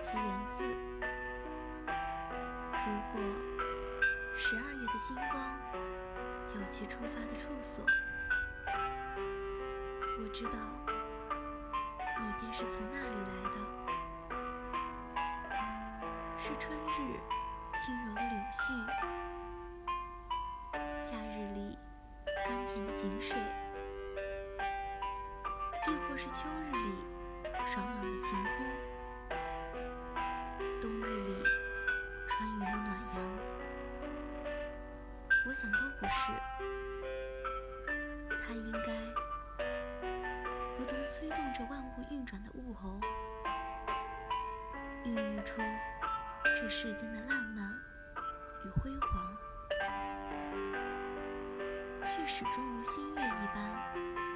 其源自。如果12月的星光有其出发的处所，我知道你便是从那里来的，是春日轻柔的柳絮，夏日里甘甜的井水，亦或是秋日里爽朗的晴空，冬日里穿云的暖阳，我想都不是。它应该如同催动着万物运转的物候，孕育出这世间的烂漫与辉煌，却始终如新月一般